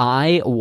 Welcome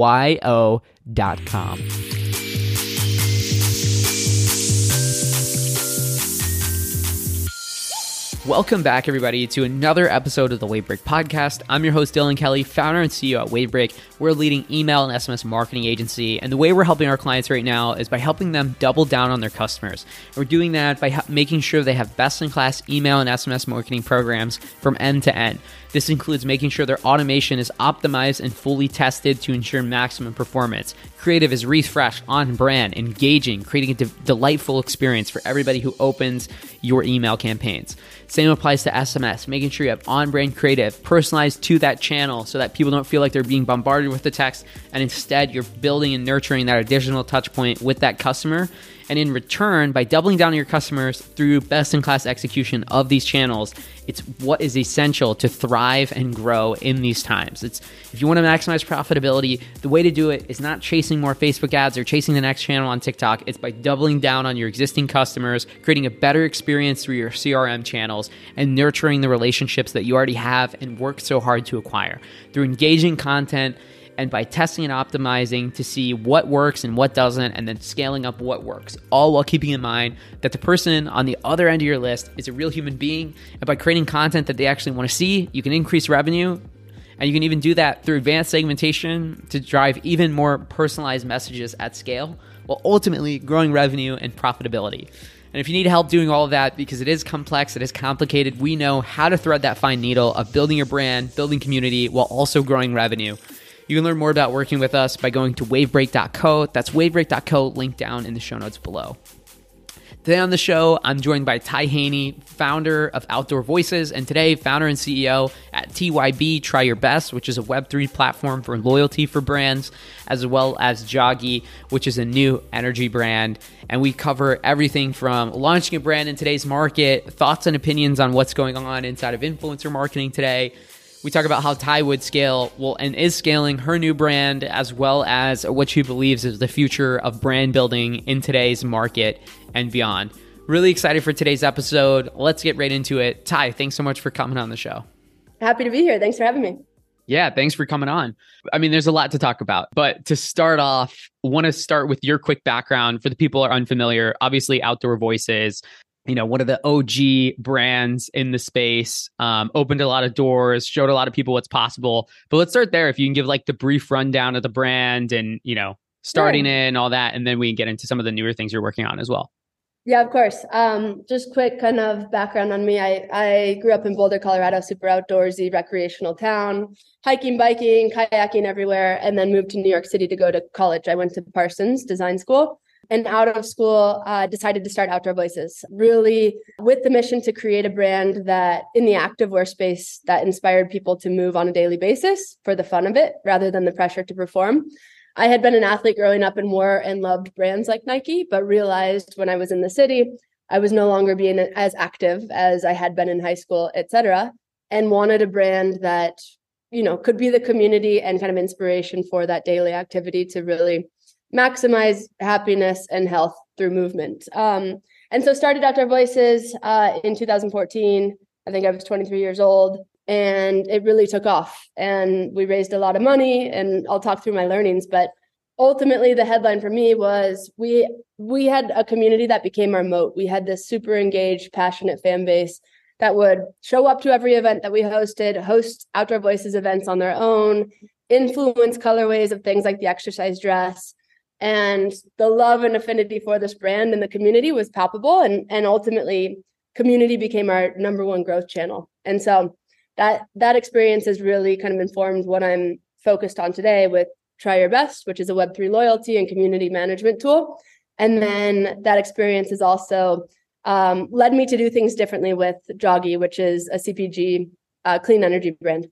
back, everybody, to another episode of the Wavebreak podcast. I'm your host, Dylan Kelly, founder and CEO at Wavebreak. We're a leading email and SMS marketing agency, and the way we're helping our clients right now is by helping them double down on their customers. We're doing that by making sure they have best-in-class email and SMS marketing programs from end to end. This includes making sure their automation is optimized and fully tested to ensure maximum performance. Creative is refreshed, on-brand, engaging, creating a delightful experience for everybody who opens your email campaigns. Same applies to SMS, making sure you have on-brand creative, personalized to that channel so that people don't feel like they're being bombarded with the text, and instead you're building and nurturing that additional touch point with that customer. And in return, by doubling down on your customers through best-in-class execution of these channels, it's what is essential to thrive and grow in these times. If you want to maximize profitability, the way to do it is not chasing more Facebook ads or chasing the next channel on TikTok. It's by doubling down on your existing customers, creating a better experience through your CRM channels, and nurturing the relationships that you already have and worked so hard to acquire. Through engaging content, and by testing and optimizing to see what works and what doesn't, and then scaling up what works, all while keeping in mind that the person on the other end of your list is a real human being, and by creating content that they actually want to see, you can increase revenue, and you can even do that through advanced segmentation to drive even more personalized messages at scale, while ultimately growing revenue and profitability. And if you need help doing all of that, because it is complex, it is complicated, we know how to thread that fine needle of building your brand, building community, while also growing revenue. You can learn more about working with us by going to wavebreak.co. That's wavebreak.co, linked down in the show notes below. Today on the show, I'm joined by Ty Haney, founder of Outdoor Voices, and today, founder and CEO at TYB, Try Your Best, which is a Web3 platform for loyalty for brands, as well as Joggy, which is a new energy brand. And we cover everything from launching a brand in today's market, thoughts and opinions on what's going on inside of influencer marketing today. We talk about how Ty would scale, and is scaling her new brand, as well as what she believes is the future of brand building in today's market and beyond. Really excited for today's episode. Let's get right into it. Ty, thanks so much for coming on the show. Happy to be here. Thanks for having me. Yeah, thanks for coming on. I mean, there's a lot to talk about, but to start off, I want to start with your quick background for the people who are unfamiliar. Obviously, Outdoor Voices, one of the OG brands in the space, opened a lot of doors, showed a lot of people what's possible. But let's start there. If you can give the brief rundown of the brand and, starting it and all that, and then we can get into some of the newer things you're working on as well. Yeah, of course. Just quick kind of background on me. I grew up in Boulder, Colorado, super outdoorsy, recreational town, hiking, biking, kayaking everywhere, and then moved to New York City to go to college. I went to Parsons Design School. and out of school, decided to start Outdoor Voices, really with the mission to create a brand that in the activewear space that inspired people to move on a daily basis for the fun of it rather than the pressure to perform. I had been an athlete growing up and wore and loved brands like Nike, but realized when I was in the city, I was no longer being as active as I had been in high school, et cetera, and wanted a brand that, you know, could be the community and kind of inspiration for that daily activity to really maximize happiness and health through movement. And so started Outdoor Voices in 2014. I think I was 23 years old, and it really took off, and we raised a lot of money, and I'll talk through my learnings, but ultimately the headline for me was we had a community that became our moat. We had this super engaged, passionate fan base that would show up to every event that we hosted, host Outdoor Voices events on their own, influence colorways of things like the exercise dress. And the love and affinity for this brand and the community was palpable. And ultimately, community became our number one growth channel. And so that experience has really kind of informed what I'm focused on today with Try Your Best, which is a Web3 loyalty and community management tool. And then that experience has also led me to do things differently with Joggy, which is a CPG clean energy brand.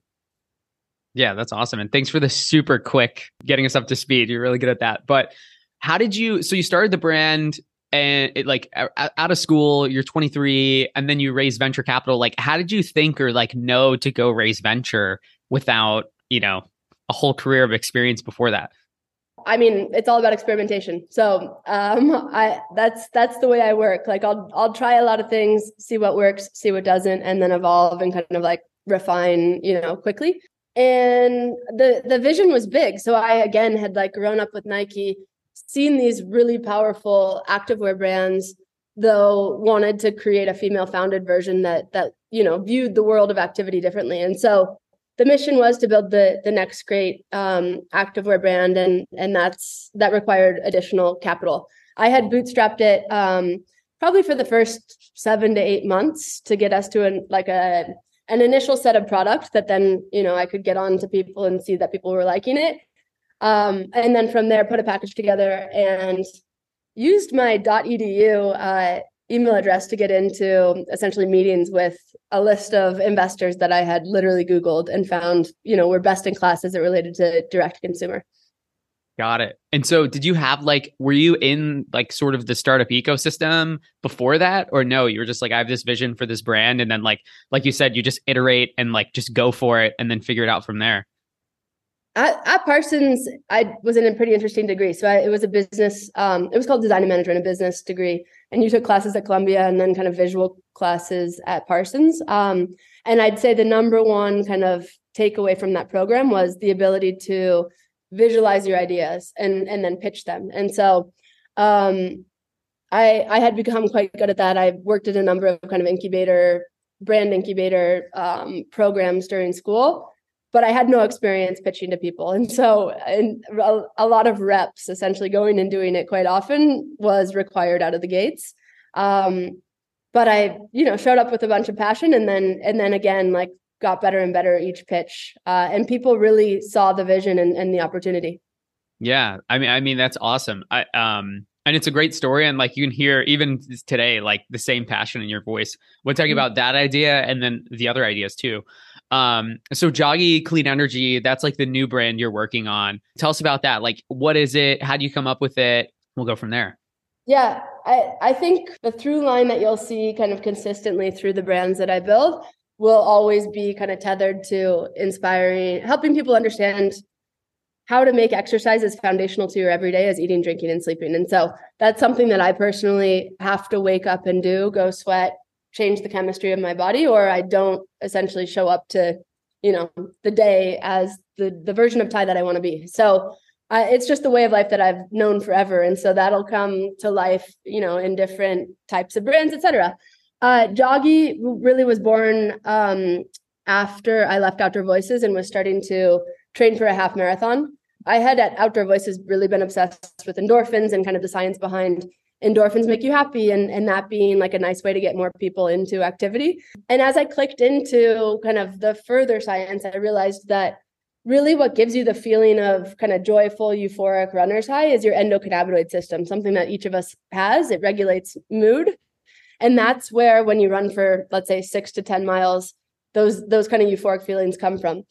Yeah, that's awesome. And thanks for the super quick getting us up to speed. You're really good at that. But how did you, so you started the brand and it like out of school, you're 23, and then you raise venture capital. Like, how did you think or like know to go raise venture without, you know, a whole career of experience before that? I mean, it's all about experimentation. So that's the way I work. Like I'll try a lot of things, see what works, see what doesn't, and then evolve and kind of like refine, you know, quickly. And the vision was big. So I, again, had like grown up with Nike, seen these really powerful activewear brands, though wanted to create a female founded version that, you know, viewed the world of activity differently. And so the mission was to build the next great activewear brand. And that required additional capital. I had bootstrapped it probably for the first 7 to 8 months to get us to an initial set of product that then, you know, I could get on to people and see that people were liking it. And then from there, put a package together and used my .edu email address to get into essentially meetings with a list of investors that I had literally Googled and found, you know, were best in class as it related to direct consumer. Got it. And so did you have like, were you in like sort of the startup ecosystem before that? Or no, you were just like, I have this vision for this brand. And then like you said, you just iterate and like, just go for it and then figure it out from there. At Parsons, I was in a pretty interesting degree. So it was a business, it was called design and management, a business degree. And you took classes at Columbia and then kind of visual classes at Parsons. And I'd say the number one kind of takeaway from that program was the ability to visualize your ideas and then pitch them. And so I had become quite good at that. I worked at a number of kind of brand incubator programs during school, but I had no experience pitching to people. And so a lot of reps, essentially going and doing it quite often, was required out of the gates. But I, you know, showed up with a bunch of passion and then again, like, got better and better each pitch. And people really saw the vision and the opportunity. Yeah. I mean, that's awesome. And it's a great story. And like, you can hear even today, like the same passion in your voice. We're talking about that idea and then the other ideas too. So Joggy Clean Energy, that's like the new brand you're working on. Tell us about that. Like, what is it? How do you come up with it? We'll go from there. Yeah. I think the through line that you'll see kind of consistently through the brands that I build will always be kind of tethered to inspiring, helping people understand how to make exercise as foundational to your everyday as eating, drinking, and sleeping. And so that's something that I personally have to wake up and do, go sweat, change the chemistry of my body, or I don't essentially show up to, you know, the day as the version of Ty that I want to be. So it's just the way of life that I've known forever. And so that'll come to life, you know, in different types of brands, et cetera. Joggy really was born after I left Outdoor Voices and was starting to train for a half marathon. I had at Outdoor Voices really been obsessed with endorphins and kind of the science behind endorphins make you happy and that being like a nice way to get more people into activity. And as I clicked into kind of the further science, I realized that really what gives you the feeling of kind of joyful, euphoric runner's high is your endocannabinoid system, something that each of us has. It regulates mood. And that's where, when you run for, let's say, 6 to 10 miles, those kind of euphoric feelings come from.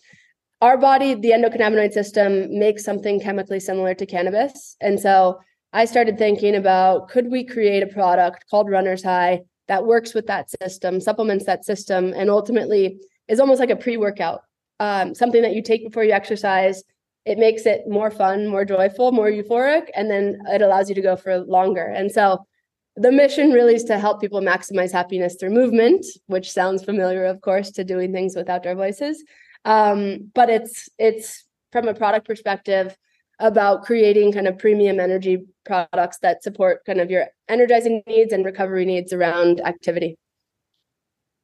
Our body, the endocannabinoid system, makes something chemically similar to cannabis. And so I started thinking about, could we create a product called Runner's High that works with that system, supplements that system, and ultimately is almost like a pre-workout, something that you take before you exercise. It makes it more fun, more joyful, more euphoric, and then it allows you to go for longer. And so the mission really is to help people maximize happiness through movement, which sounds familiar, of course, to doing things with Outdoor Voices. But it's from a product perspective about creating kind of premium energy products that support kind of your energizing needs and recovery needs around activity.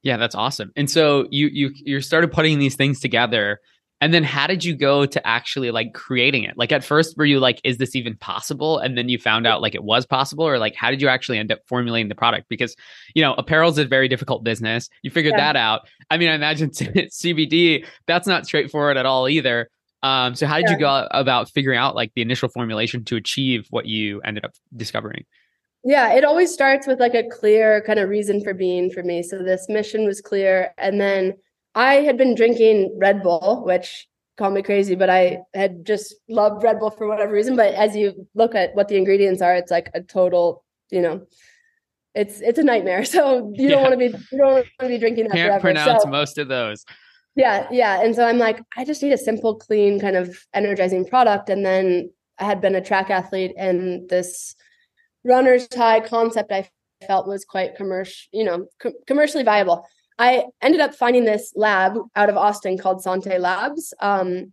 Yeah, that's awesome. And so you started putting these things together, and then how did you go to actually like creating it? Like at first, were you like, is this even possible? And then you found out like it was possible, or like, how did you actually end up formulating the product? Because, you know, apparel is a very difficult business. You figured that out. I mean, I imagine CBD, that's not straightforward at all either. So how did you go about figuring out like the initial formulation to achieve what you ended up discovering? Yeah, it always starts with like a clear kind of reason for being for me. So this mission was clear. And then I had been drinking Red Bull, which called me crazy, but I had just loved Red Bull for whatever reason. But as you look at what the ingredients are, it's like a total, you know, it's a nightmare. So you don't want to be drinking that. Can't pronounce most of those. Yeah. And so I'm like, I just need a simple, clean, kind of energizing product. And then I had been a track athlete, and this runner's high concept I felt was quite commercially viable. I ended up finding this lab out of Austin called Sante Labs, and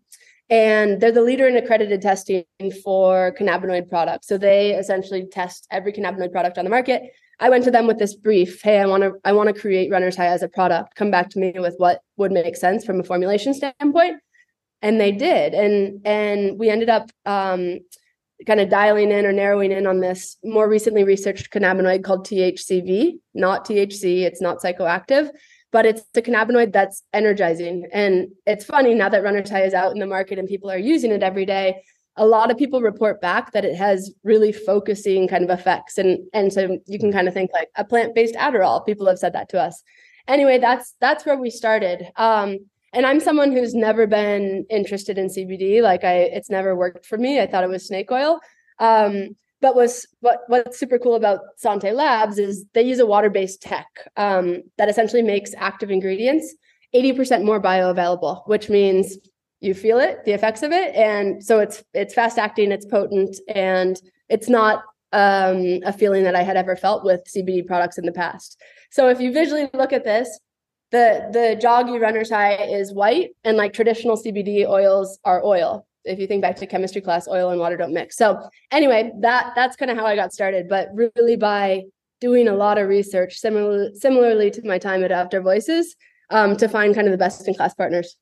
they're the leader in accredited testing for cannabinoid products. So they essentially test every cannabinoid product on the market. I went to them with this brief, hey, I want to create Runner's High as a product. Come back to me with what would make sense from a formulation standpoint. And they did. And we ended up kind of dialing in or narrowing in on this more recently researched cannabinoid called THCV, not THC. It's not psychoactive, but it's the cannabinoid that's energizing. And it's funny, now that Runner's High is out in the market and people are using it every day, a lot of people report back that it has really focusing kind of effects. And so you can kind of think like a plant-based Adderall. People have said that to us. Anyway, that's where we started. And I'm someone who's never been interested in CBD. Like it's never worked for me. I thought it was snake oil. But what's super cool about Sante Labs is they use a water-based tech that essentially makes active ingredients 80% more bioavailable, which means you feel it, the effects of it. And so it's fast acting, it's potent, and it's not a feeling that I had ever felt with CBD products in the past. So if you visually look at this, the Joggy Runner's High is white, and like traditional CBD oils are oil. If you think back to chemistry class, oil and water don't mix. So anyway, that's kind of how I got started, but really by doing a lot of research, similarly to my time at Outdoor Voices, to find kind of the best in class partners.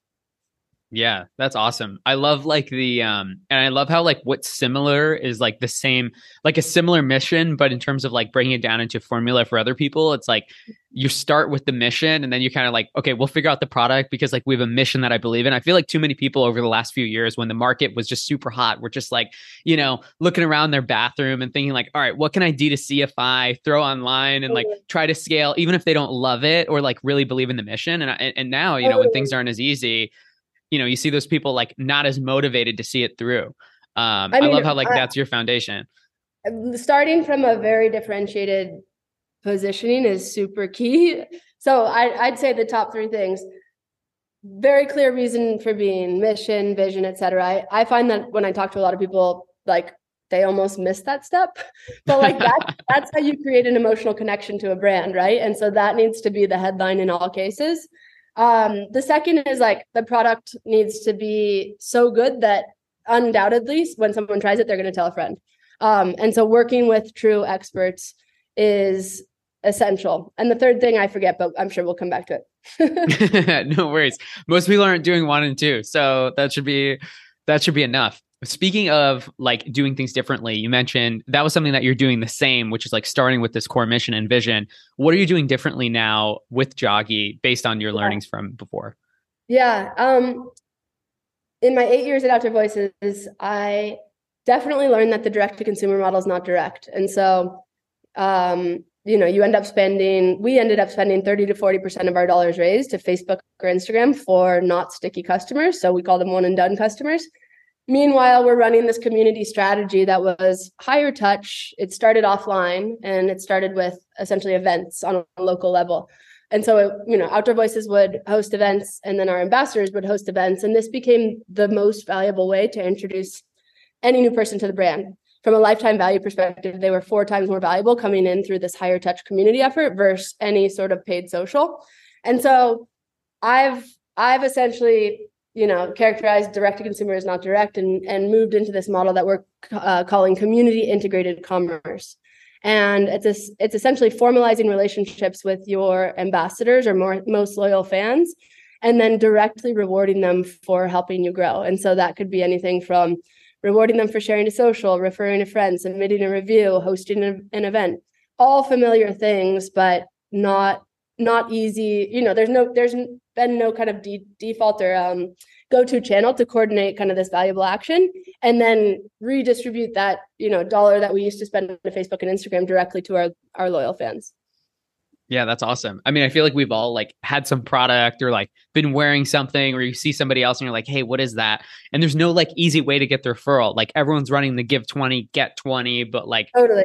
Yeah, that's awesome. I love like the, and I love how like what's similar is like the same, like a similar mission, but in terms of like breaking it down into formula for other people, it's like you start with the mission and then you kind of like, okay, we'll figure out the product because like we have a mission that I believe in. I feel like too many people over the last few years when the market was just super hot, were just like, you know, looking around their bathroom and thinking like, all right, what can I DTCify, throw online and like try to scale, even if they don't love it or like really believe in the mission. And now, you know, when things aren't as easy, you know, you see those people like not as motivated to see it through. I love how like that's your foundation. Starting from a very differentiated positioning is super key. So I'd say the top three things: very clear reason for being, mission, vision, etc. I find that when I talk to a lot of people, like they almost miss that step. But like that's how you create an emotional connection to a brand, right? And so that needs to be the headline in all cases. The second is like the product needs to be so good that undoubtedly when someone tries it, they're going to tell a friend. And so working with true experts is essential. And the third thing I forget, but I'm sure we'll come back to it. No worries. Most people aren't doing one and two. So that should be enough. Speaking of like doing things differently, you mentioned that was something that you're doing the same, which is like starting with this core mission and vision. What are you doing differently now with Joggy based on your learnings from before? Yeah. in my 8 years at Outdoor Voices, I definitely learned that the direct-to-consumer model is not direct. And so, you end up spending, we ended up spending 30 to 40% of our dollars raised to Facebook or Instagram for not sticky customers. So we call them one and done customers. Meanwhile, we're running this community strategy that was higher touch. It started offline and it started with essentially events on a local level. And so, Outdoor Voices would host events and then our ambassadors would host events. And this became the most valuable way to introduce any new person to the brand. From a lifetime value perspective, they were 4 times more valuable coming in through this higher touch community effort versus any sort of paid social. And so I've essentially, characterized direct to consumer as not direct and moved into this model that we're calling community integrated commerce. And it's essentially formalizing relationships with your ambassadors or most loyal fans, and then directly rewarding them for helping you grow. And so that could be anything from rewarding them for sharing to social, referring to friends, submitting a review, hosting an event, all familiar things, but not easy. There's been no kind of default or go-to channel to coordinate kind of this valuable action and then redistribute that, dollar that we used to spend on Facebook and Instagram directly to our loyal fans. Yeah, that's awesome. I mean, I feel like we've all had some product or been wearing something, or you see somebody else and you're like, hey, what is that? And there's no easy way to get the referral. Everyone's running the give 20, get 20, but totally.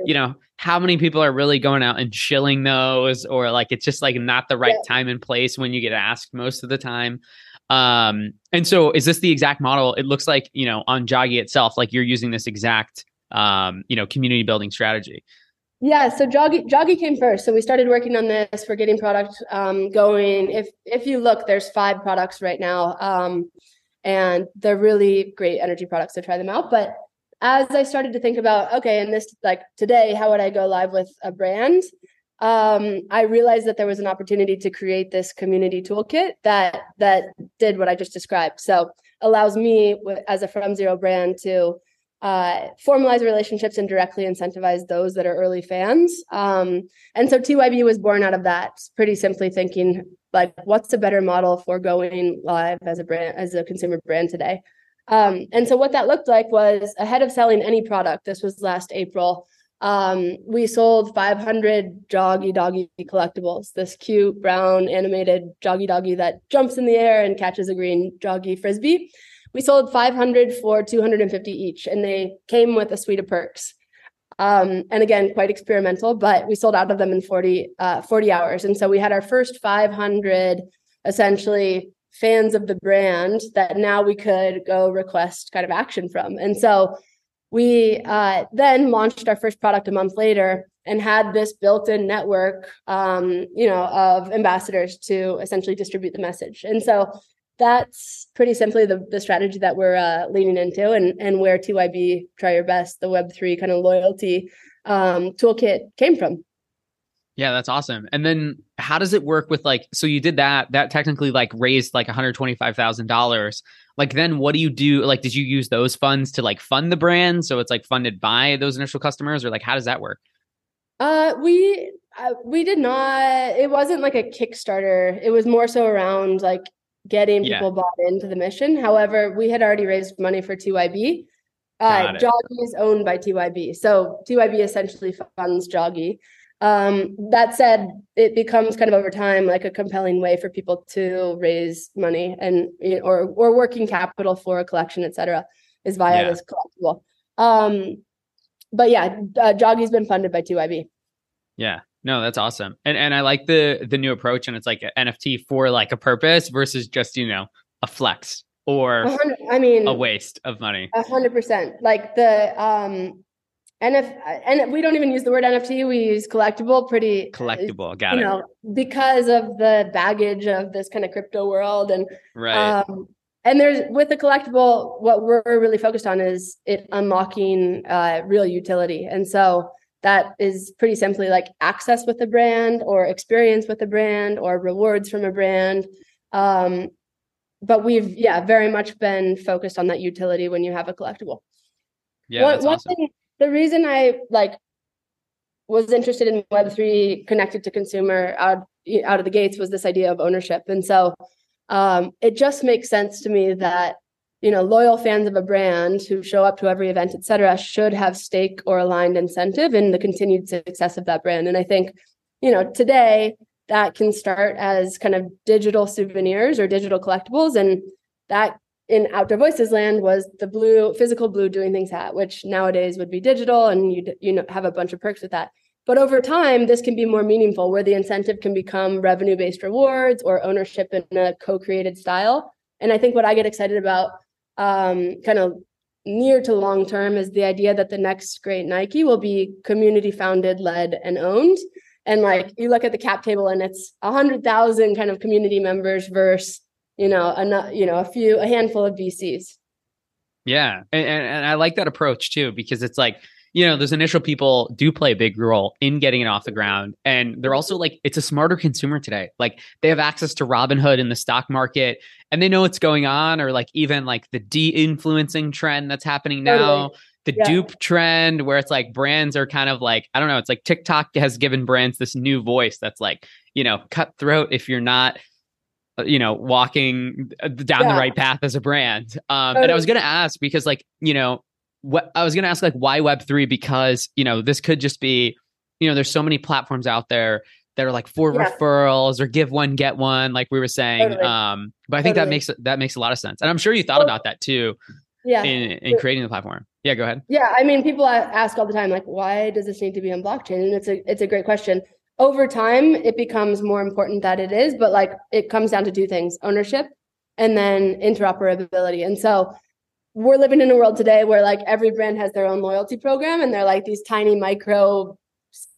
How many people are really going out and shilling those, or it's just not the right time and place when you get asked most of the time. And so is this the exact model? It looks like, on Joggy itself, you're using this exact, community building strategy. Yeah, so Joggy came first. So we started working on this. We're getting product going. If you look, there's 5 products right now, and they're really great energy products, so try them out. But as I started to think about, okay, and this today, how would I go live with a brand? I realized that there was an opportunity to create this community toolkit that did what I just described. So allows me as a From Zero brand to formalize relationships and directly incentivize those that are early fans. And so TYB was born out of that, pretty simply thinking what's a better model for going live as a brand, as a consumer brand today. And so what that looked like was, ahead of selling any product, this was last April, we sold 500 Joggy Doggy collectibles, this cute brown animated Joggy Doggy that jumps in the air and catches a green Joggy Frisbee. We sold 500 for $250 each, and they came with a suite of perks. And again, quite experimental, but we sold out of them in 40 hours. And so we had our first 500 essentially fans of the brand that now we could go request kind of action from. And so we then launched our first product a month later and had this built-in network, of ambassadors to essentially distribute the message. And so that's pretty simply the strategy that we're leaning into and where TYB, Try Your Best, the Web3 kind of loyalty toolkit came from. Yeah, that's awesome. And then how does it work with so you did that technically raised $125,000. Then what do you do? Did you use those funds to fund the brand? So it's funded by those initial customers, or how does that work? We did not, it wasn't a Kickstarter. It was more so around getting people bought into the mission. However, we had already raised money for TYB. Joggy is owned by TYB. So TYB essentially funds Joggy. That said, it becomes kind of over time a compelling way for people to raise money and or working capital for a collection, et cetera, is via this collectible. Joggy's been funded by TYB. Yeah. No, that's awesome. And I like the new approach, and it's an NFT for a purpose versus just, a flex or a waste of money. 100%. The NFT, and we don't even use the word NFT, we use collectible, pretty collectible, got it. Because of the baggage of this kind of crypto world and right. And there's, with the collectible, what we're really focused on is it unlocking real utility. And so that is pretty simply access with a brand or experience with a brand or rewards from a brand. But we've, very much been focused on that utility when you have a collectible. Yeah, one awesome. Thing, the reason I was interested in Web3 connected to consumer out of the gates was this idea of ownership. And so it just makes sense to me that loyal fans of a brand who show up to every event, et cetera, should have stake or aligned incentive in the continued success of that brand. And I think, today that can start as kind of digital souvenirs or digital collectibles. And that in Outdoor Voices land was the physical blue doing things hat, which nowadays would be digital, and you have a bunch of perks with that. But over time, this can be more meaningful, where the incentive can become revenue-based rewards or ownership in a co-created style. And I think what I get excited about kind of near to long term is the idea that the next great Nike will be community founded, led, and owned. And like, you look at the cap table and it's 100,000 kind of community members versus, a handful of VCs. Yeah. And I like that approach too, because it's like, those initial people do play a big role in getting it off the ground. And they're also like, it's a smarter consumer today. Like, they have access to Robinhood in the stock market and they know what's going on, or like even like the de-influencing trend that's happening now. Totally. The dupe trend, where it's like brands are kind of like, I don't know, it's like TikTok has given brands this new voice that's like, cutthroat if you're not, walking down the right path as a brand. Totally. And I was going to ask, because like, why Web3? Because, this could just be, there's so many platforms out there that are like for referrals or give one, get one, like we were saying. Totally. But I think that makes a lot of sense. And I'm sure you thought about that too. Yeah. In creating the platform. Yeah, go ahead. Yeah, I mean, people ask all the time, like, why does this need to be on blockchain? And it's a great question. Over time, it becomes more important that it is, but like, it comes down to two things: ownership and then interoperability. And so we're living in a world today where like every brand has their own loyalty program, and they're like these tiny micro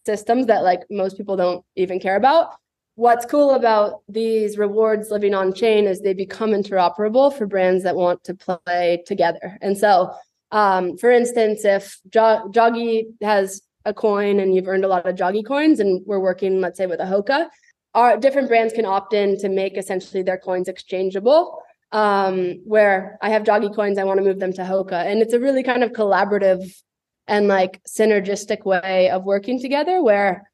systems that like most people don't even care about. What's cool about these rewards living on chain is they become interoperable for brands that want to play together. And so, for instance, if Joggy has a coin and you've earned a lot of Joggy coins, and we're working, let's say, with a Hoka, our different brands can opt in to make essentially their coins exchangeable, where I have Joggy coins, I want to move them to Hoka. And it's a really kind of collaborative and like synergistic way of working together, where,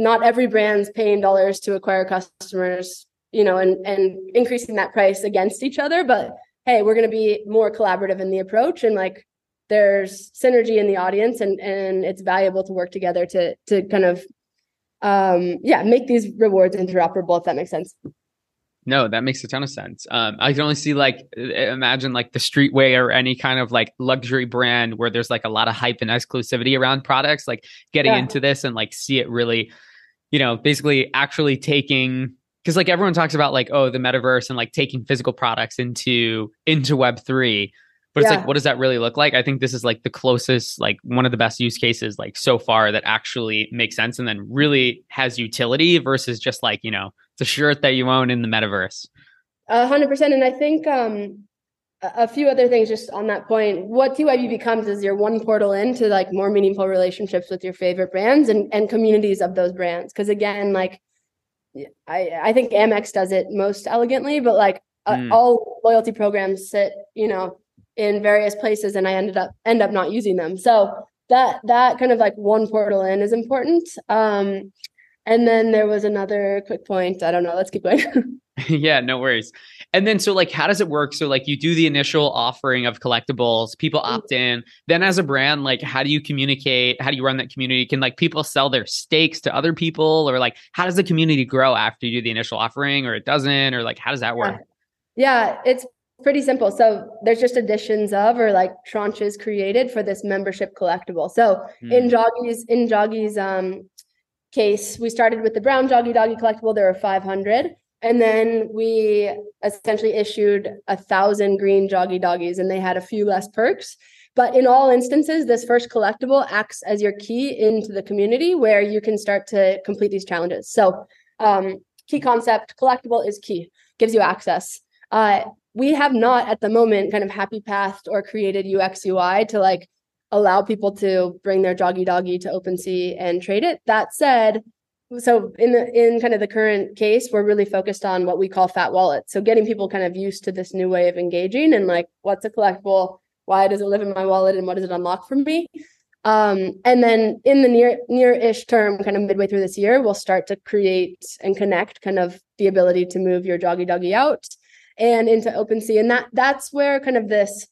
not every brand's paying dollars to acquire customers, and increasing that price against each other. But hey, we're going to be more collaborative in the approach, and like there's synergy in the audience, and it's valuable to work together to kind of, make these rewards interoperable, if that makes sense. No, that makes a ton of sense. I can only see, imagine like the streetwear or any kind of like luxury brand where there's like a lot of hype and exclusivity around products, like getting into this and like see it really, basically actually taking, because like everyone talks about like, oh, the metaverse and like taking physical products into Web3. But it's like, what does that really look like? I think this is like the closest, like one of the best use cases like so far that actually makes sense and then really has utility versus just like, the shirt that you own in the metaverse. 100%. And I think a few other things just on that point. What TYB becomes is your one portal into like more meaningful relationships with your favorite brands and communities of those brands. Because again, like I think Amex does it most elegantly, but like all loyalty programs sit, in various places, and I end up not using them. So that kind of like one portal in is important. And then there was another quick point. I don't know. Let's keep going. Yeah, no worries. And then, so like, how does it work? So like you do the initial offering of collectibles, people opt in, then as a brand, like how do you communicate? How do you run that community? Can like people sell their stakes to other people, or like, how does the community grow after you do the initial offering, or it doesn't, or like, how does that work? Yeah, it's pretty simple. So there's just editions of, or like tranches created for this membership collectible. So in Joggy's case, we started with the brown Joggy collectible. There were 500, and then we essentially issued 1,000 green Joggies, and they had a few less perks. But in all instances, this first collectible acts as your key into the community, where you can start to complete these challenges. So key concept, collectible is key, gives you access. We have not at the moment kind of happy pathed or created UX UI to like allow people to bring their Joggy to OpenSea and trade it. That said, so in kind of the current case, we're really focused on what we call fat wallets. So getting people kind of used to this new way of engaging and like, what's a collectible? Why does it live in my wallet? And what does it unlock for me? And then in the near-ish term, kind of midway through this year, we'll start to create and connect kind of the ability to move your Joggy out and into OpenSea. And that's where kind of this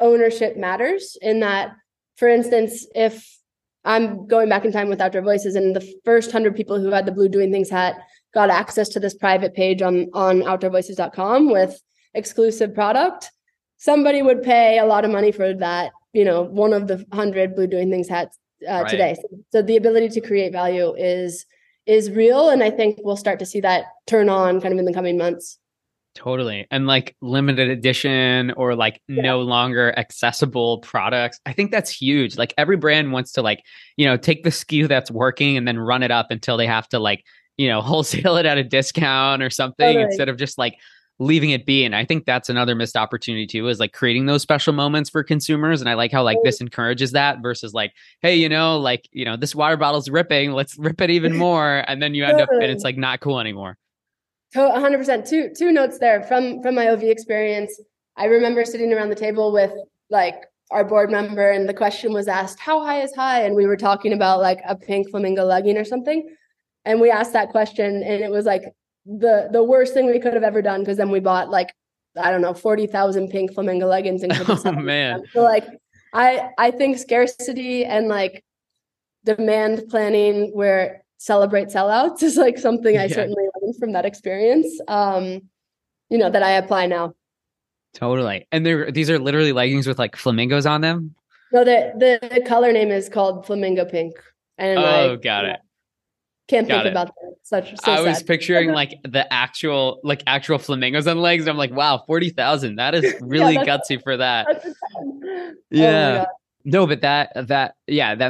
ownership matters, in that, for instance, if I'm going back in time with Outdoor Voices and the first 100 people who had the blue doing things hat got access to this private page on outdoorvoices.com with exclusive product, somebody would pay a lot of money for that, you know, one of the 100 blue doing things hats right. today. So the ability to create value is real. And I think we'll start to see that turn on kind of in the coming months. Totally. And like limited edition or like no longer accessible products. I think that's huge. Like every brand wants to like, you know, take the SKU that's working and then run it up until they have to like, you know, wholesale it at a discount or something instead of just like leaving it be. And I think that's another missed opportunity too, is like creating those special moments for consumers. And I like how like this encourages that versus like, hey, you know, this water bottle's ripping, let's rip it even more. And then you end up and it's like not cool anymore. 100%. Two notes there from my OV experience. I remember sitting around the table with like our board member, and the question was asked, how high is high? And we were talking about like a pink flamingo legging or something. And we asked that question, and it was like the worst thing we could have ever done, because then we bought like, I don't know, 40,000 pink flamingo leggings. And man. So like, I think scarcity and like demand planning where celebrate sellouts is like something I certainly learned from that experience, you know, that I apply now. Totally. And these are literally leggings with like flamingos on them? No, the color name is called Flamingo Pink. And got it. Can't got think it. About that. So I was sad. Picturing like the actual flamingos on legs. I'm like, wow, 40,000. That is really gutsy for that. Yeah. No, but that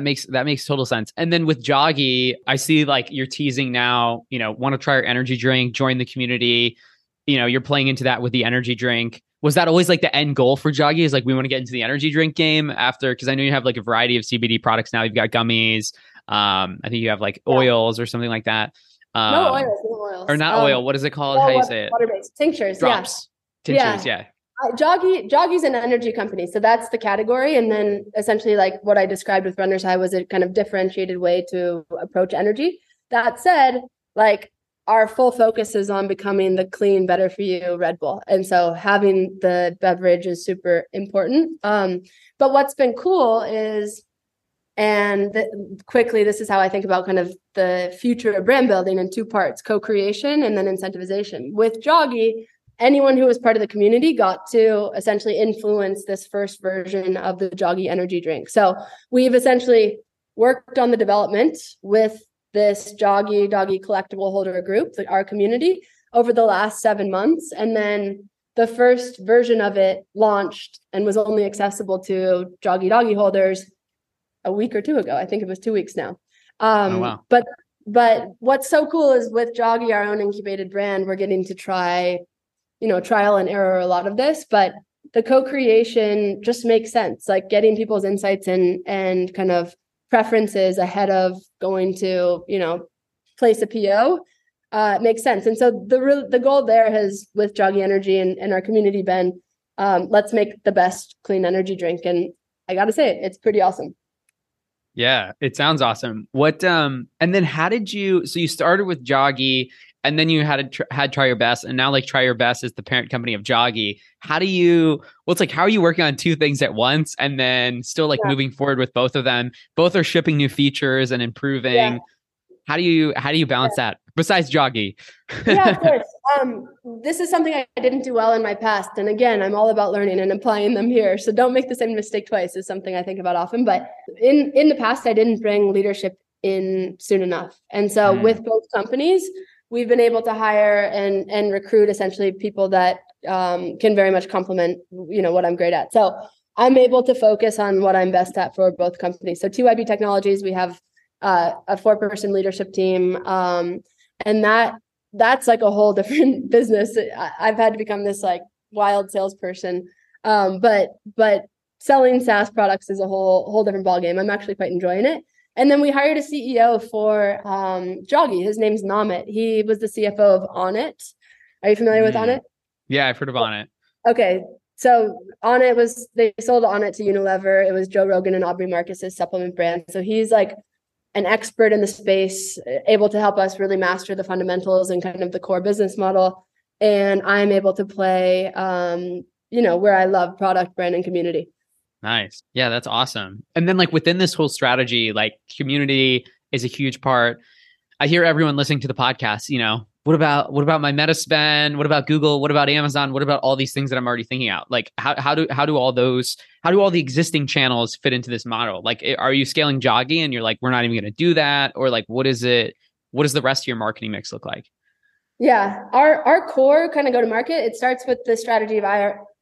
makes total sense. And then with Joggy, I see like you're teasing now, you know, want to try your energy drink, join the community, you know, you're playing into that with the energy drink. Was that always like the end goal for Joggy, is like, we want to get into the energy drink game after? Cause I know you have like a variety of CBD products now. You've got gummies. I think you have like oils or something like that. No oils. Or not oil. What is it called? How do you say it? Water-based. Tinctures. Drops. Yeah. Tinctures. Yeah. Joggy's an energy company. So that's the category. And then essentially like what I described with Runner's High was a kind of differentiated way to approach energy. That said, like our full focus is on becoming the clean, better for you Red Bull. And so having the beverage is super important. But what's been cool is, and quickly, this is how I think about kind of the future of brand building in two parts, co-creation and then incentivization. With Joggy, anyone who was part of the community got to essentially influence this first version of the Joggy energy drink. So we've essentially worked on the development with this Joggy collectible holder group, our community, over the last 7 months. And then the first version of it launched and was only accessible to Joggy holders a week or two ago. I think it was 2 weeks now. But what's so cool is with Joggy, our own incubated brand, we're getting to try, you know, trial and error a lot of this, but the co-creation just makes sense. Like getting people's insights and kind of preferences ahead of going to, you know, place a PO makes sense. And so the goal there has with Joggy Energy and our community been, let's make the best clean energy drink. And I got to say, it's pretty awesome. Yeah, it sounds awesome. What, and then how did you, so you started with Joggy, and then you had Try Your Best, and now like Try Your Best is the parent company of Joggy. How are you working on two things at once and then still like moving forward with both of them? Both are shipping new features and improving. Yeah. How do you balance that besides Joggy? Yeah, of course. This is something I didn't do well in my past. And again, I'm all about learning and applying them here. So don't make the same mistake twice is something I think about often. But in the past, I didn't bring leadership in soon enough. And so with both companies, we've been able to hire and recruit essentially people that can very much complement, you know, what I'm great at. So I'm able to focus on what I'm best at for both companies. So TYB Technologies, we have a 4-person leadership team, and that's like a whole different business. I've had to become this like wild salesperson, but selling SaaS products is a whole different ballgame. I'm actually quite enjoying it. And then we hired a CEO for Joggy. His name's Namit. He was the CFO of Onnit. Are you familiar with Onnit? Yeah, I've heard of Onnit. Okay. So Onnit they sold Onnit to Unilever. It was Joe Rogan and Aubrey Marcus's supplement brand. So he's like an expert in the space, able to help us really master the fundamentals and kind of the core business model. and I'm able to play, where I love: product, brand, and community. Nice. Yeah, that's awesome. And then within this whole strategy, community is a huge part. I hear everyone listening to the podcast, what about my meta spend? What about Google? What about Amazon? What about all these things that I'm already thinking out? How do all the existing channels fit into this model? Are you scaling Joggy and you're we're not even going to do that? Or what does the rest of your marketing mix look like? Yeah. Our core kind of go to market. It starts with the strategy of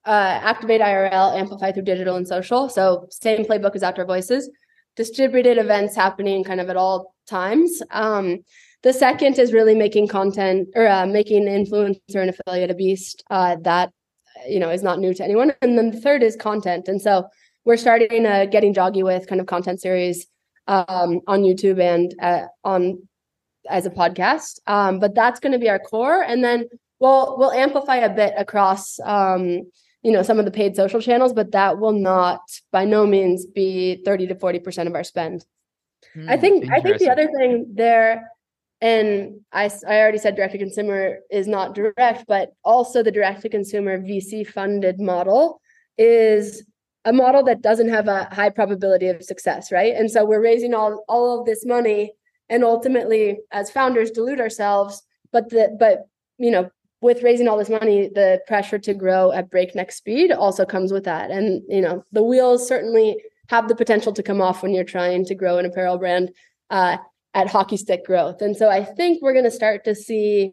activate IRL, amplify through digital and social. So same playbook as Outdoor Voices, distributed events happening kind of at all times. The second is really making content or making influencer and affiliate a beast that, is not new to anyone. And then the third is content. And so we're starting a Getting Joggy With kind of content series on YouTube and as a podcast. But that's going to be our core. And then we'll amplify a bit across, some of the paid social channels, but that will not by no means be 30 to 40% of our spend. I think the other thing there, and I already said direct-to-consumer is not direct, but also the direct-to-consumer VC-funded model is a model that doesn't have a high probability of success, right? And so we're raising all of this money and ultimately, as founders, dilute ourselves. But with raising all this money, the pressure to grow at breakneck speed also comes with that. And, the wheels certainly have the potential to come off when you're trying to grow an apparel brand at hockey stick growth. And so I think we're going to start to see,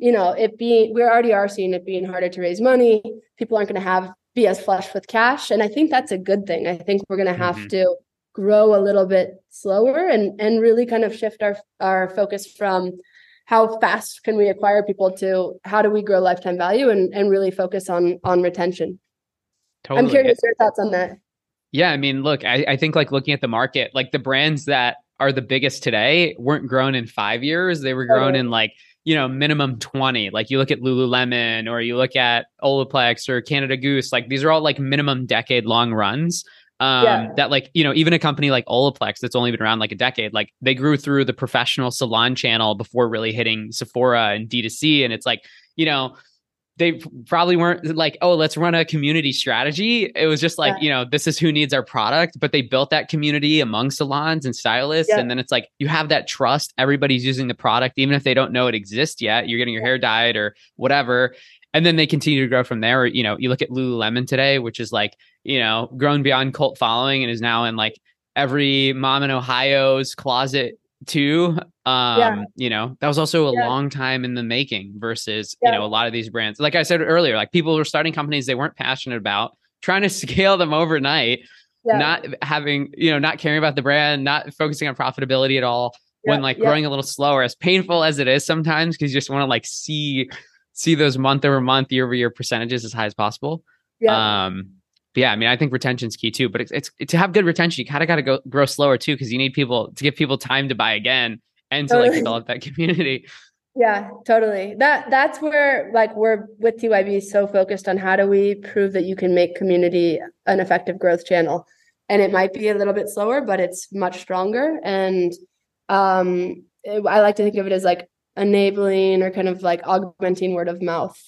we already are seeing it being harder to raise money. People aren't going to be as flush with cash. And I think that's a good thing. I think we're going to have to grow a little bit slower and really kind of shift our focus from how fast can we acquire people to how do we grow lifetime value and really focus on retention. Totally. I'm curious your thoughts on that. Yeah. I mean, look, I think looking at the market, the brands that are the biggest today weren't grown in 5 years. They were grown in minimum 20. You look at Lululemon or you look at Olaplex or Canada Goose, these are all minimum decade long runs. That even a company like Olaplex that's only been around a decade, they grew through the professional salon channel before really hitting Sephora and D2C. And it's they probably weren't let's run a community strategy. It was just this is who needs our product. But they built that community among salons and stylists. Yeah. And then it's you have that trust. Everybody's using the product, even if they don't know it exists yet. You're getting your hair dyed or whatever. And then they continue to grow from there. Or, you look at Lululemon today, which is grown beyond cult following and is now in every mom in Ohio's closet too. That was also a long time in the making versus, a lot of these brands. Like I said earlier, people were starting companies they weren't passionate about, trying to scale them overnight, not having, not caring about the brand, not focusing on profitability at all when growing a little slower, as painful as it is sometimes, because you just want to see those month over month, year over year percentages as high as possible. Yeah. I think retention's key too, but it's to have good retention, you kind of got to grow slower too, because you need people to give people time to buy again and to develop that community. Yeah, totally. That's where we're with TYB so focused on how do we prove that you can make community an effective growth channel. And it might be a little bit slower, but it's much stronger. And I like to think of it as enabling or kind of augmenting word of mouth.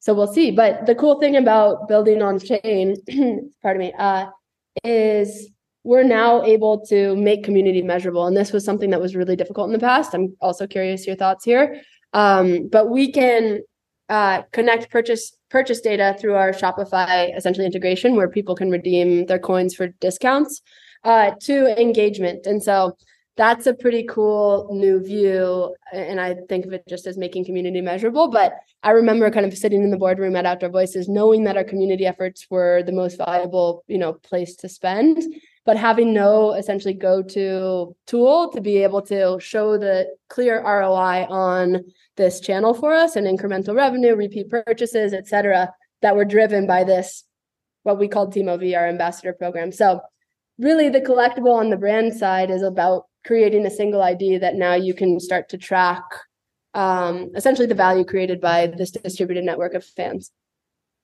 So we'll see. But the cool thing about building on chain, pardon me, is we're now able to make community measurable. And this was something that was really difficult in the past. I'm also curious your thoughts here. But we can connect purchase data through our Shopify essentially integration, where people can redeem their coins for discounts to engagement. And so that's a pretty cool new view. And I think of it just as making community measurable. But I remember kind of sitting in the boardroom at Outdoor Voices, knowing that our community efforts were the most valuable, place to spend, but having no essentially go-to tool to be able to show the clear ROI on this channel for us and incremental revenue, repeat purchases, et cetera, that were driven by this, what we called Team OV, our ambassador program. So really the collectible on the brand side is about creating a single ID that now you can start to track essentially the value created by this distributed network of fans.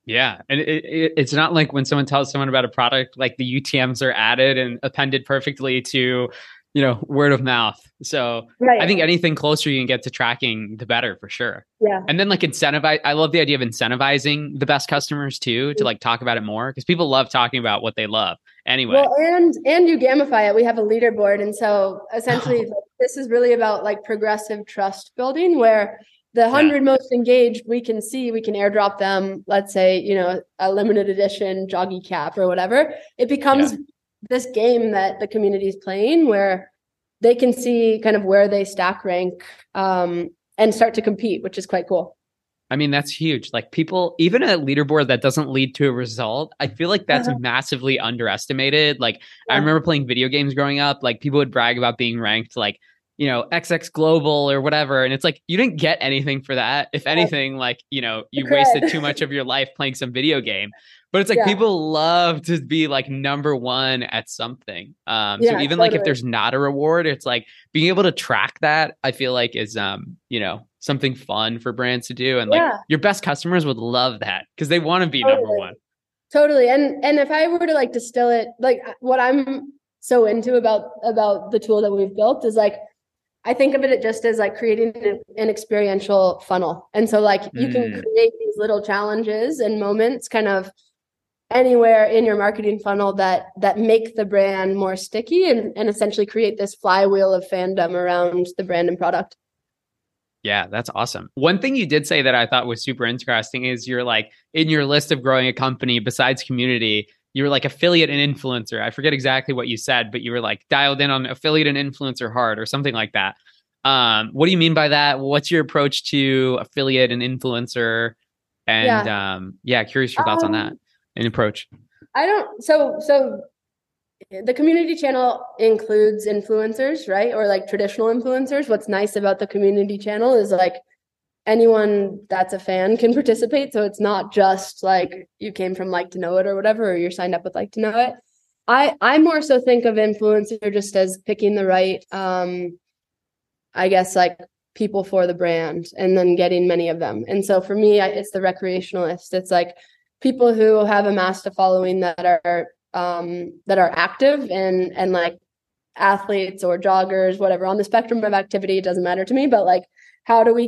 Yeah. And it's not like when someone tells someone about a product, the UTMs are added and appended perfectly to you know, word of mouth. So right. I think anything closer you can get to tracking, the better for sure. Yeah. And then like incentivize. I love the idea of incentivizing the best customers too, to like talk about it more, because people love talking about what they love anyway. Well, and you gamify it. We have a leaderboard. And so essentially this is really about like progressive trust building, where the 100 most engaged, we can airdrop them, let's say, you know, a limited edition Joggy cap or whatever. It becomes this game that the community is playing, where they can see kind of where they stack rank and start to compete, which is quite cool. I mean, that's huge. Like people, even a leaderboard that doesn't lead to a result, I feel like that's massively underestimated. Like I remember playing video games growing up, like people would brag about being ranked like, you know, XX global or whatever. And it's like, you didn't get anything for that. If anything, like, you know, you wasted too much of your life playing some video game. But it's like people love to be like number one at something. So even like if there's not a reward, it's like being able to track that, I feel like is, you know, something fun for brands to do. And like your best customers would love that because they want to be number one. Totally. And if I were to like distill it, like what I'm so into about the tool that we've built is like, I think of it just as like creating an experiential funnel. And so like you can create these little challenges and moments kind of anywhere in your marketing funnel that make the brand more sticky and essentially create this flywheel of fandom around the brand and product. Yeah, that's awesome. One thing you did say that I thought was super interesting is you're like in your list of growing a company besides community, you were like affiliate and influencer. I forget exactly what you said, but you were like dialed in on affiliate and influencer hard or something like that. What do you mean by that? What's your approach to affiliate and influencer? And curious your thoughts on that and approach. So the community channel includes influencers, right? Or like traditional influencers. What's nice about the community channel is like anyone that's a fan can participate. So it's not just like you came from Like to Know It or whatever, or you're signed up with Like to Know It. I more so think of influencer just as picking the right, I guess, like people for the brand and then getting many of them. And so for me, it's the recreationalist. It's like people who have amassed a following that are active and like athletes or joggers, whatever, on the spectrum of activity. It doesn't matter to me, but like, how do we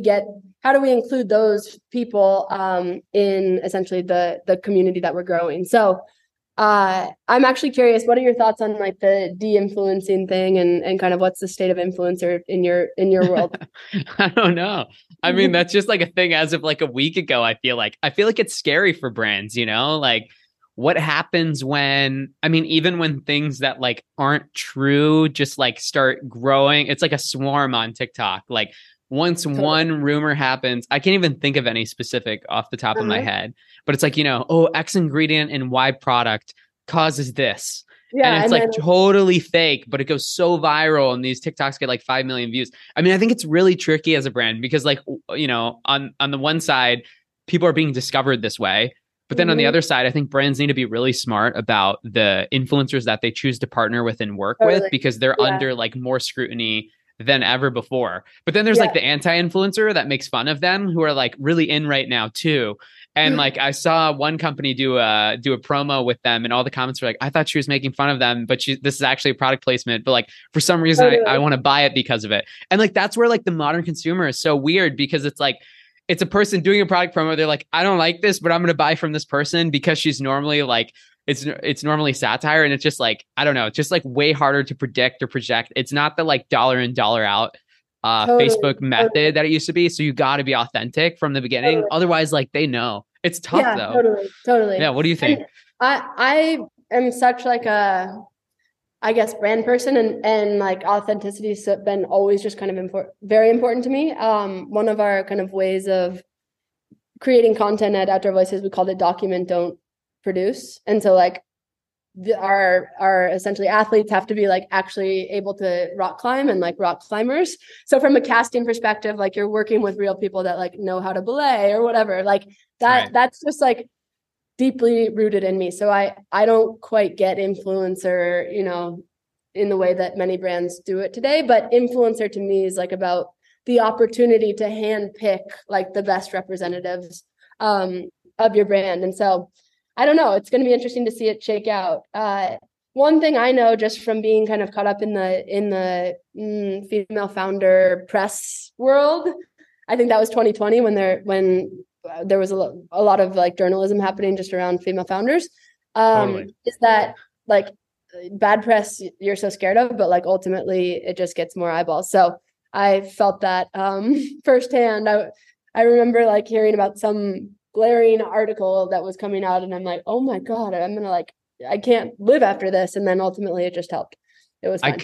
include those people in essentially the community that we're growing? So I'm actually curious, what are your thoughts on like the de-influencing thing and kind of what's the state of influencer in your world? I don't know. I mean, that's just like a thing as of like a week ago. I feel like it's scary for brands, you know, like what happens when, I mean, even when things that like aren't true, just like start growing, it's like a swarm on TikTok. Like, once one rumor happens, I can't even think of any specific off the top of my head, but it's like, you know, oh, X ingredient and Y product causes this. Yeah, and it's like totally fake, but it goes so viral and these TikToks get like 5 million views. I mean, I think it's really tricky as a brand because like, you know, on the one side, people are being discovered this way. But then on the other side, I think brands need to be really smart about the influencers that they choose to partner with and work with, because they're under like more scrutiny than ever before. But then there's like the anti-influencer that makes fun of them, who are like really in right now too. And like I saw one company do a promo with them, and all the comments were like, "I thought she was making fun of them, but this is actually a product placement." But like for some reason, I want to buy it because of it. And like that's where like the modern consumer is so weird, because it's like, it's a person doing a product promo. They're like, "I don't like this, but I'm going to buy from this person because she's normally like." It's normally satire, and it's just like, I don't know, it's just like way harder to predict or project. It's not the like dollar in, dollar out Facebook method that it used to be. So you got to be authentic from the beginning. Otherwise, like they know. It's tough though. Totally. Yeah. What do you think? And I am such like a, I guess, brand person, and like authenticity has been always just kind of very important to me. One of our kind of ways of creating content at Outdoor Voices, we called it document, don't produce. And so like our essentially athletes have to be like actually able to rock climb and like rock climbers. So from a casting perspective, like you're working with real people that like know how to belay or whatever, like that, that's just like deeply rooted in me. So I don't quite get influencer, you know, in the way that many brands do it today, but influencer to me is like about the opportunity to handpick like the best representatives of your brand. And so I don't know. It's going to be interesting to see it shake out. one thing I know just from being kind of caught up in the female founder press world, I think that was 2020 when there was a lot of like journalism happening just around female founders, totally. Is that like bad press you're so scared of, but like ultimately it just gets more eyeballs. So I felt that firsthand. I remember like hearing about some glaring article that was coming out and I'm like, oh my God, I'm going to like, I can't live after this. And then ultimately it just helped. It was fun.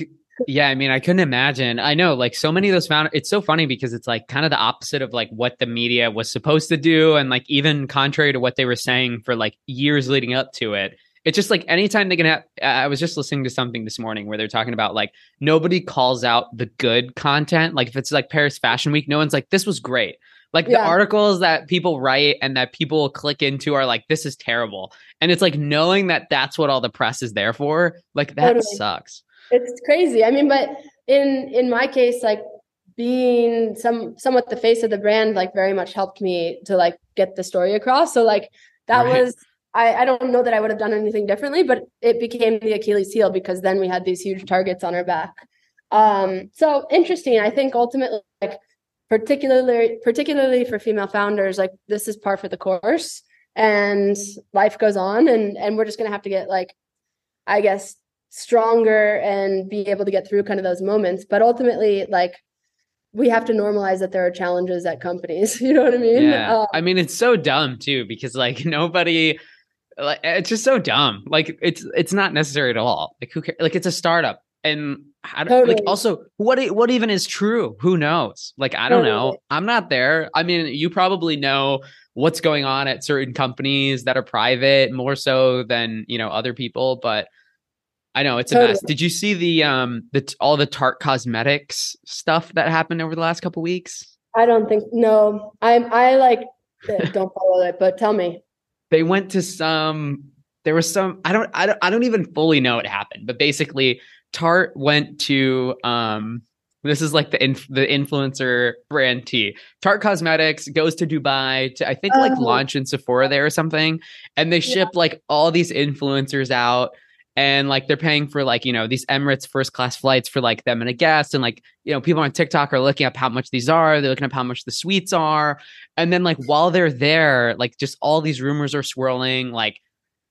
Yeah. I mean, I couldn't imagine. I know like so many of those founders, it's so funny because it's like kind of the opposite of like what the media was supposed to do. And like, even contrary to what they were saying for like years leading up to it, it's just like anytime they can have, I was just listening to something this morning where they're talking about like, nobody calls out the good content. Like if it's like Paris Fashion Week, no one's like, this was great. Like the articles that people write and that people click into are like, this is terrible. And it's like knowing that that's what all the press is there for, like that sucks. It's crazy. I mean, but in my case, like being somewhat the face of the brand, like very much helped me to like get the story across. So like that was, I don't know that I would have done anything differently, but it became the Achilles heel because then we had these huge targets on our back. So interesting. I think ultimately, like particularly for female founders, like this is par for the course and life goes on and we're just going to have to get like, I guess, stronger and be able to get through kind of those moments. But ultimately, like we have to normalize that there are challenges at companies. You know what I mean? Yeah. I mean, it's so dumb too, because like nobody, like, it's just so dumb. Like it's not necessary at all. Like who cares? Like it's a startup and how do, like also what even is true? Who knows? Like, I don't know. I'm not there. I mean, you probably know what's going on at certain companies that are private more so than, you know, other people, but I know it's a mess. Did you see all the Tarte cosmetics stuff that happened over the last couple of weeks? I don't think no. I like don't follow it, but tell me. They went to I don't even fully know what happened, but basically Tarte went to this is like the influencer brand tea. Tarte Cosmetics goes to Dubai to I think like launch in Sephora there or something, and they ship like all these influencers out. And like, they're paying for like, you know, these Emirates first class flights for like them and a guest. And like, you know, people on TikTok are looking up how much these are. They're looking up how much the suites are. And then like, while they're there, like just all these rumors are swirling. Like,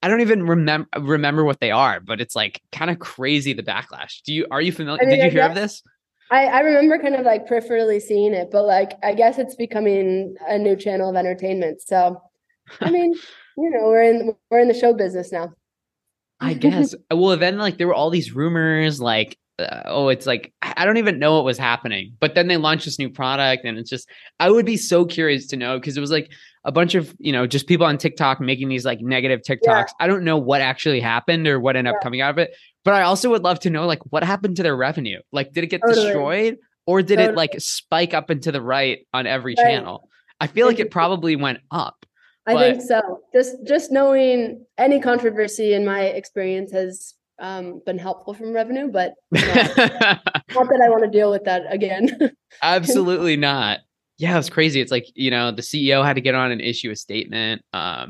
I don't even remember what they are, but it's like kind of crazy. The backlash. Are you familiar? I mean, did you hear of this? I remember kind of like peripherally seeing it, but like, I guess it's becoming a new channel of entertainment. So, I mean, you know, we're in the show business now. I guess. Well, then like there were all these rumors like, it's like, I don't even know what was happening, but then they launched this new product and it's just, I would be so curious to know. Cause it was like a bunch of, you know, just people on TikTok making these like negative TikToks. Yeah. I don't know what actually happened or what ended up coming out of it, but I also would love to know like what happened to their revenue? Like, did it get destroyed or did it like spike up into the right on every channel? I feel like it probably went up. I think so. Just knowing any controversy in my experience has been helpful from revenue, but not that I want to deal with that again. Absolutely not. Yeah, it was crazy. It's like, you know, the CEO had to get on and issue a statement. I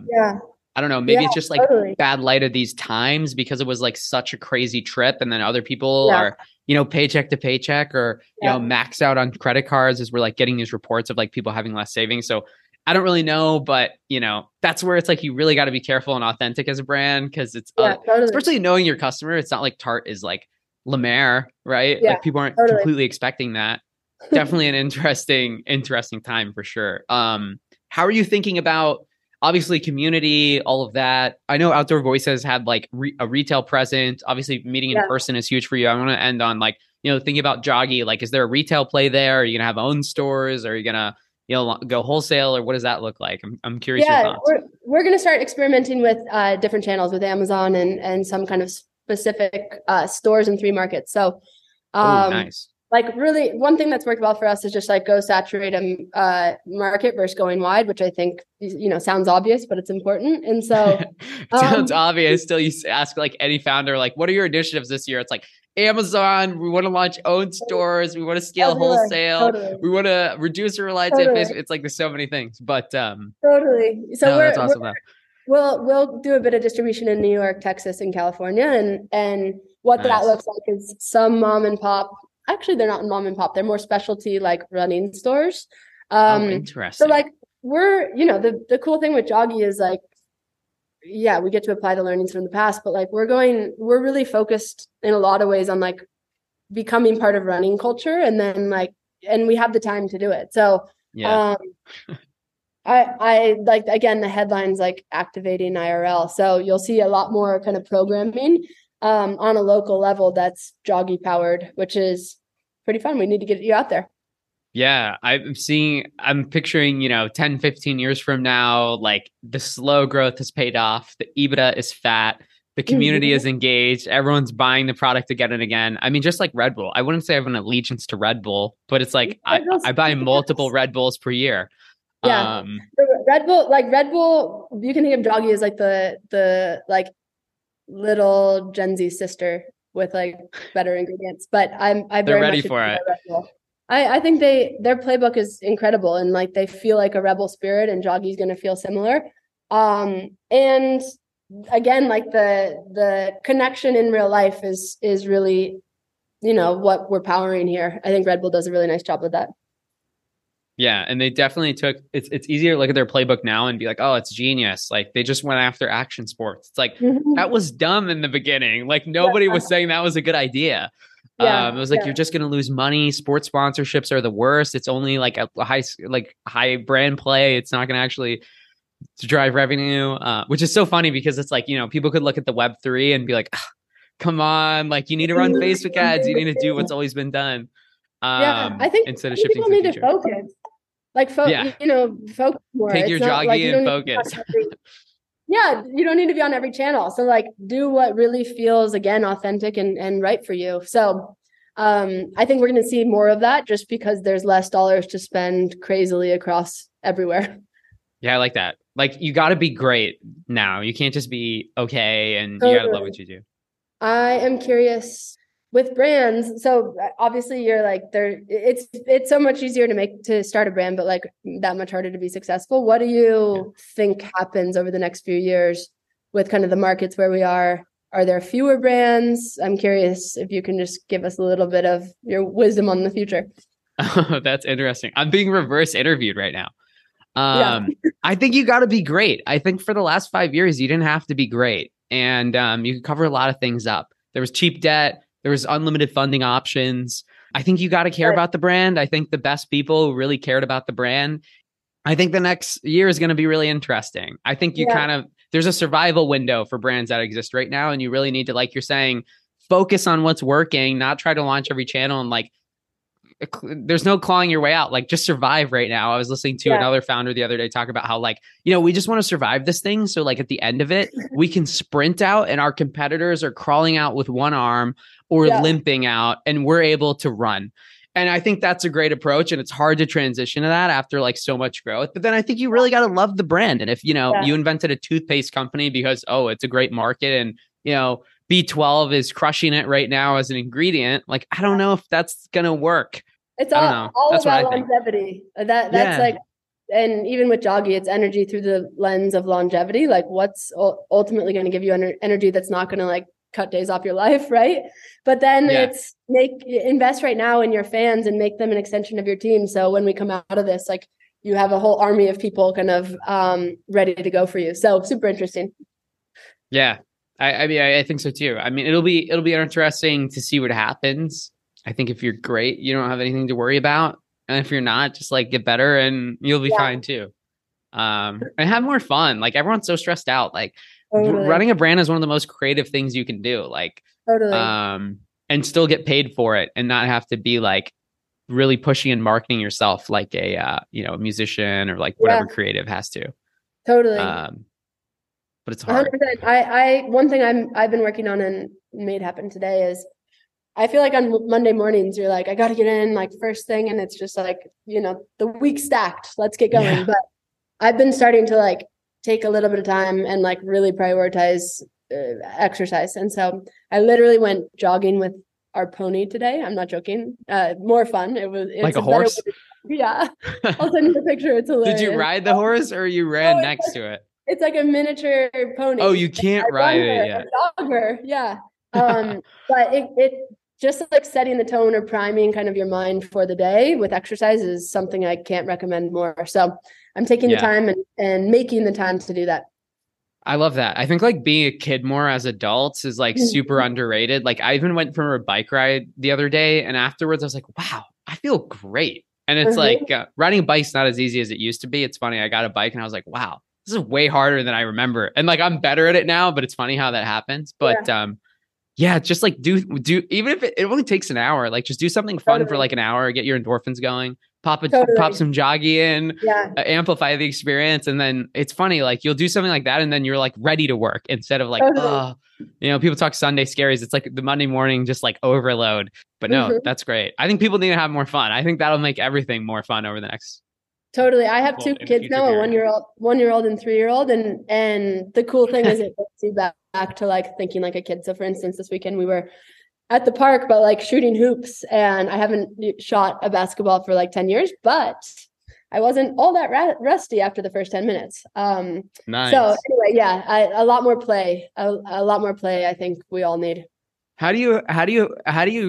don't know. Maybe it's just like bad light of these times because it was like such a crazy trip. And then other people are, you know, paycheck to paycheck or, you know, maxed out on credit cards as we're like getting these reports of like people having less savings. So I don't really know, but you know, that's where it's like, you really got to be careful and authentic as a brand. Cause it's especially knowing your customer. It's not like Tarte is like La Mer, right? Yeah, like people aren't completely expecting that. Definitely an interesting time for sure. How are you thinking about obviously community, all of that? I know Outdoor Voices had like a retail presence, obviously meeting in person is huge for you. I want to end on like, you know, thinking about Joggy, like, is there a retail play there? Are you going to have own stores? Are you going to, you know, go wholesale or what does that look like? I'm curious. Yeah, your thoughts. We're going to start experimenting with different channels with Amazon and some kind of specific stores in 3 markets. So nice. Like really one thing that's worked well for us is just like go saturate a market versus going wide, which I think, you know, sounds obvious, but it's important. And so sounds obvious. Still, you ask like any founder, like, what are your initiatives this year? It's like, Amazon, we want to launch own stores. We want to scale wholesale. We want to reduce our reliance on Facebook. It's like there's so many things, but So no, we're, that's awesome. We're, We'll do a bit of distribution in New York, Texas, and California. And what that looks like is some mom and pop. Actually, they're not mom and pop. They're more specialty, like running stores. Interesting. So like we're, you know, the cool thing with Joggy is like, yeah, we get to apply the learnings from the past, but like we're really focused in a lot of ways on like becoming part of running culture. And then like, and we have the time to do it. So yeah. I like, again, the headlines like activating IRL. So you'll see a lot more kind of programming on a local level that's Joggy powered, which is pretty fun. We need to get you out there. Yeah, I'm picturing, you know, 10, 15 years from now, like the slow growth has paid off. The EBITDA is fat. The community is engaged. Everyone's buying the product again and again. I mean, just like Red Bull. I wouldn't say I have an allegiance to Red Bull, but it's like I buy multiple Red Bulls per year. Yeah. Red Bull, you can think of Joggy as like the like little Gen Z sister with like better ingredients, but I'm very ready for it. Red Bull. I think their playbook is incredible. And like, they feel like a rebel spirit, and Joggy's going to feel similar. And again, like the connection in real life is really, you know, what we're powering here. I think Red Bull does a really nice job with that. Yeah, and they definitely took it's easier to look at their playbook now and be like, oh, it's genius. Like they just went after action sports. It's like that was dumb in the beginning. Like nobody was saying that was a good idea. Yeah, it was like you're just gonna lose money. Sports sponsorships are the worst. It's only like a high brand play. It's not gonna actually drive revenue, which is so funny because it's like, you know, people could look at the Web3 and be like, oh, come on, like you need to run Facebook ads. You need to do what's always been done. I think instead of shifting people need to focus. Like, you know, focus more. Take your Joggy like, and focus. You don't need to be on every channel. So like do what really feels, again, authentic and right for you. So I think we're going to see more of that just because there's less dollars to spend crazily across everywhere. Yeah, I like that. Like you got to be great now. You can't just be okay and totally. You got to love what you do. I am curious. With brands, so obviously you're like there. It's so much easier to start a brand, but like that much harder to be successful. What do you think happens over the next few years with kind of the markets where we are? Are there fewer brands? I'm curious if you can just give us a little bit of your wisdom on the future. Oh, that's interesting. I'm being reverse interviewed right now. I think you got to be great. I think for the last 5 years you didn't have to be great, and you could cover a lot of things up. There was cheap debt. There was unlimited funding options. I think you got to care about the brand. I think the best people really cared about the brand. I think the next year is going to be really interesting. I think you there's a survival window for brands that exist right now. And you really need to, like you're saying, focus on what's working, not try to launch every channel. And like, there's no clawing your way out. Like just survive right now. I was listening to another founder the other day talk about how like, you know, we just want to survive this thing. So like at the end of it, we can sprint out and our competitors are crawling out with one arm or limping out and we're able to run. And I think that's a great approach. And it's hard to transition to that after like so much growth. But then I think you really got to love the brand. And if, you know, you invented a toothpaste company because, oh, it's a great market and, you know, B12 is crushing it right now as an ingredient. Like, I don't know if that's going to work. It's all about longevity. That's like, and even with Joggy, it's energy through the lens of longevity. Like what's ultimately going to give you energy that's not going to like cut days off your life, right? But then it's invest right now in your fans and make them an extension of your team. So when we come out of this, like you have a whole army of people kind of ready to go for you. So super interesting. Yeah, I mean, I think so too. I mean, it'll be interesting to see what happens. I think if you're great, you don't have anything to worry about. And if you're not, just like get better and you'll be fine too. And have more fun. Like everyone's so stressed out. Like running a brand is one of the most creative things you can do. Like, and still get paid for it and not have to be like really pushing and marketing yourself like a, you know, a musician or like whatever creative has to. Totally. But it's hard. 100%. I, one thing I've been working on and made happen today is I feel like on Monday mornings, you're like, I got to get in like first thing. And it's just like, you know, the week stacked, let's get going. Yeah. But I've been starting to like take a little bit of time and like really prioritize exercise. And so I literally went jogging with our pony today. I'm not joking. More fun. It was like a horse. Yeah. I'll send you the picture. It's hilarious. Did you ride the horse or you ran next to it? It's like a miniature pony. Oh, you can't ride it yet. A dogger, yeah. But it just like setting the tone or priming kind of your mind for the day with exercise is something I can't recommend more. So I'm taking the time and making the time to do that. I love that. I think like being a kid more as adults is like super underrated. Like I even went for a bike ride the other day and afterwards I was like, wow, I feel great. And it's like riding a bike's not as easy as it used to be. It's funny. I got a bike and I was like, wow, this is way harder than I remember. And like, I'm better at it now, but it's funny how that happens. But yeah, just like do, even if it only takes an hour, like just do something fun for like an hour, get your endorphins going. Pop some Joggy in, amplify the experience. And then it's funny, like you'll do something like that. And then you're like ready to work instead of like, people talk Sunday scaries. It's like the Monday morning, just like overload. But no, that's great. I think people need to have more fun. I think that'll make everything more fun over the next. Totally. I have two kids now, a one-year-old and three-year-old. And the cool thing is it gets you back to like thinking like a kid. So for instance, this weekend we were at the park, but like shooting hoops, and I haven't shot a basketball for like 10 years, but I wasn't all that rusty after the first 10 minutes. Nice. So anyway, a lot more play. I think we all need. How do you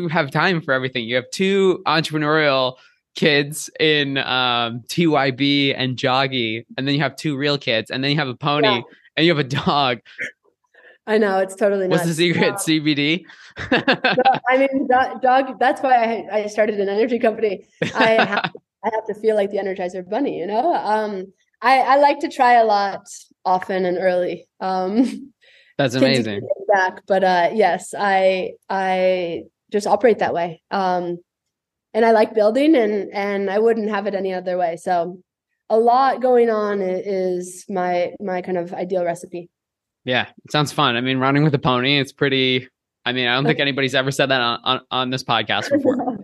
have time for everything? You have two entrepreneurial kids in TYB and Joggy, and then you have two real kids, and then you have a pony and you have a dog. I know, it's totally nuts. What's the secret? CBD? No, I mean, dog. That's why I started an energy company. I have to feel like the Energizer Bunny, you know? I like to try a lot often and early. That's amazing. Back, but yes, I just operate that way. And I like building and I wouldn't have it any other way. So a lot going on is my kind of ideal recipe. Yeah, it sounds fun. I mean, running with a pony, it's pretty, I mean, I don't think anybody's ever said that on this podcast before.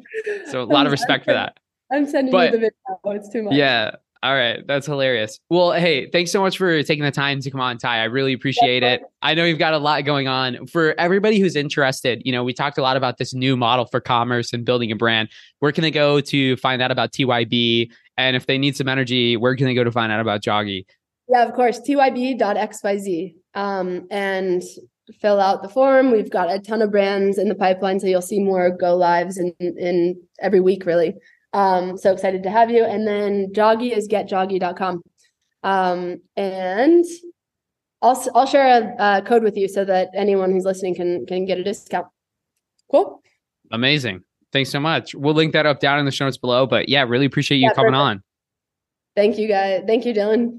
So a lot of respect for that. I'm sending you the video. It's too much. Yeah. All right. That's hilarious. Well, hey, thanks so much for taking the time to come on, Ty. I really appreciate it. I know you've got a lot going on. For everybody who's interested, you know, we talked a lot about this new model for commerce and building a brand. Where can they go to find out about TYB? And if they need some energy, where can they go to find out about Joggy? Yeah, of course, tyb.xyz. And fill out the form. We've got a ton of brands in the pipeline, so you'll see more go lives in every week, really. So excited to have you. And then Joggy is getjoggy.com. And I'll share a code with you so that anyone who's listening can get a discount. Cool. Amazing. Thanks so much. We'll link that up down in the show notes below. But yeah, really appreciate you coming on. Thank you, guys. Thank you, Dylan.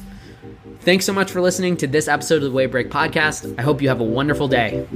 Thanks so much for listening to this episode of the Wavebreak podcast. I hope you have a wonderful day.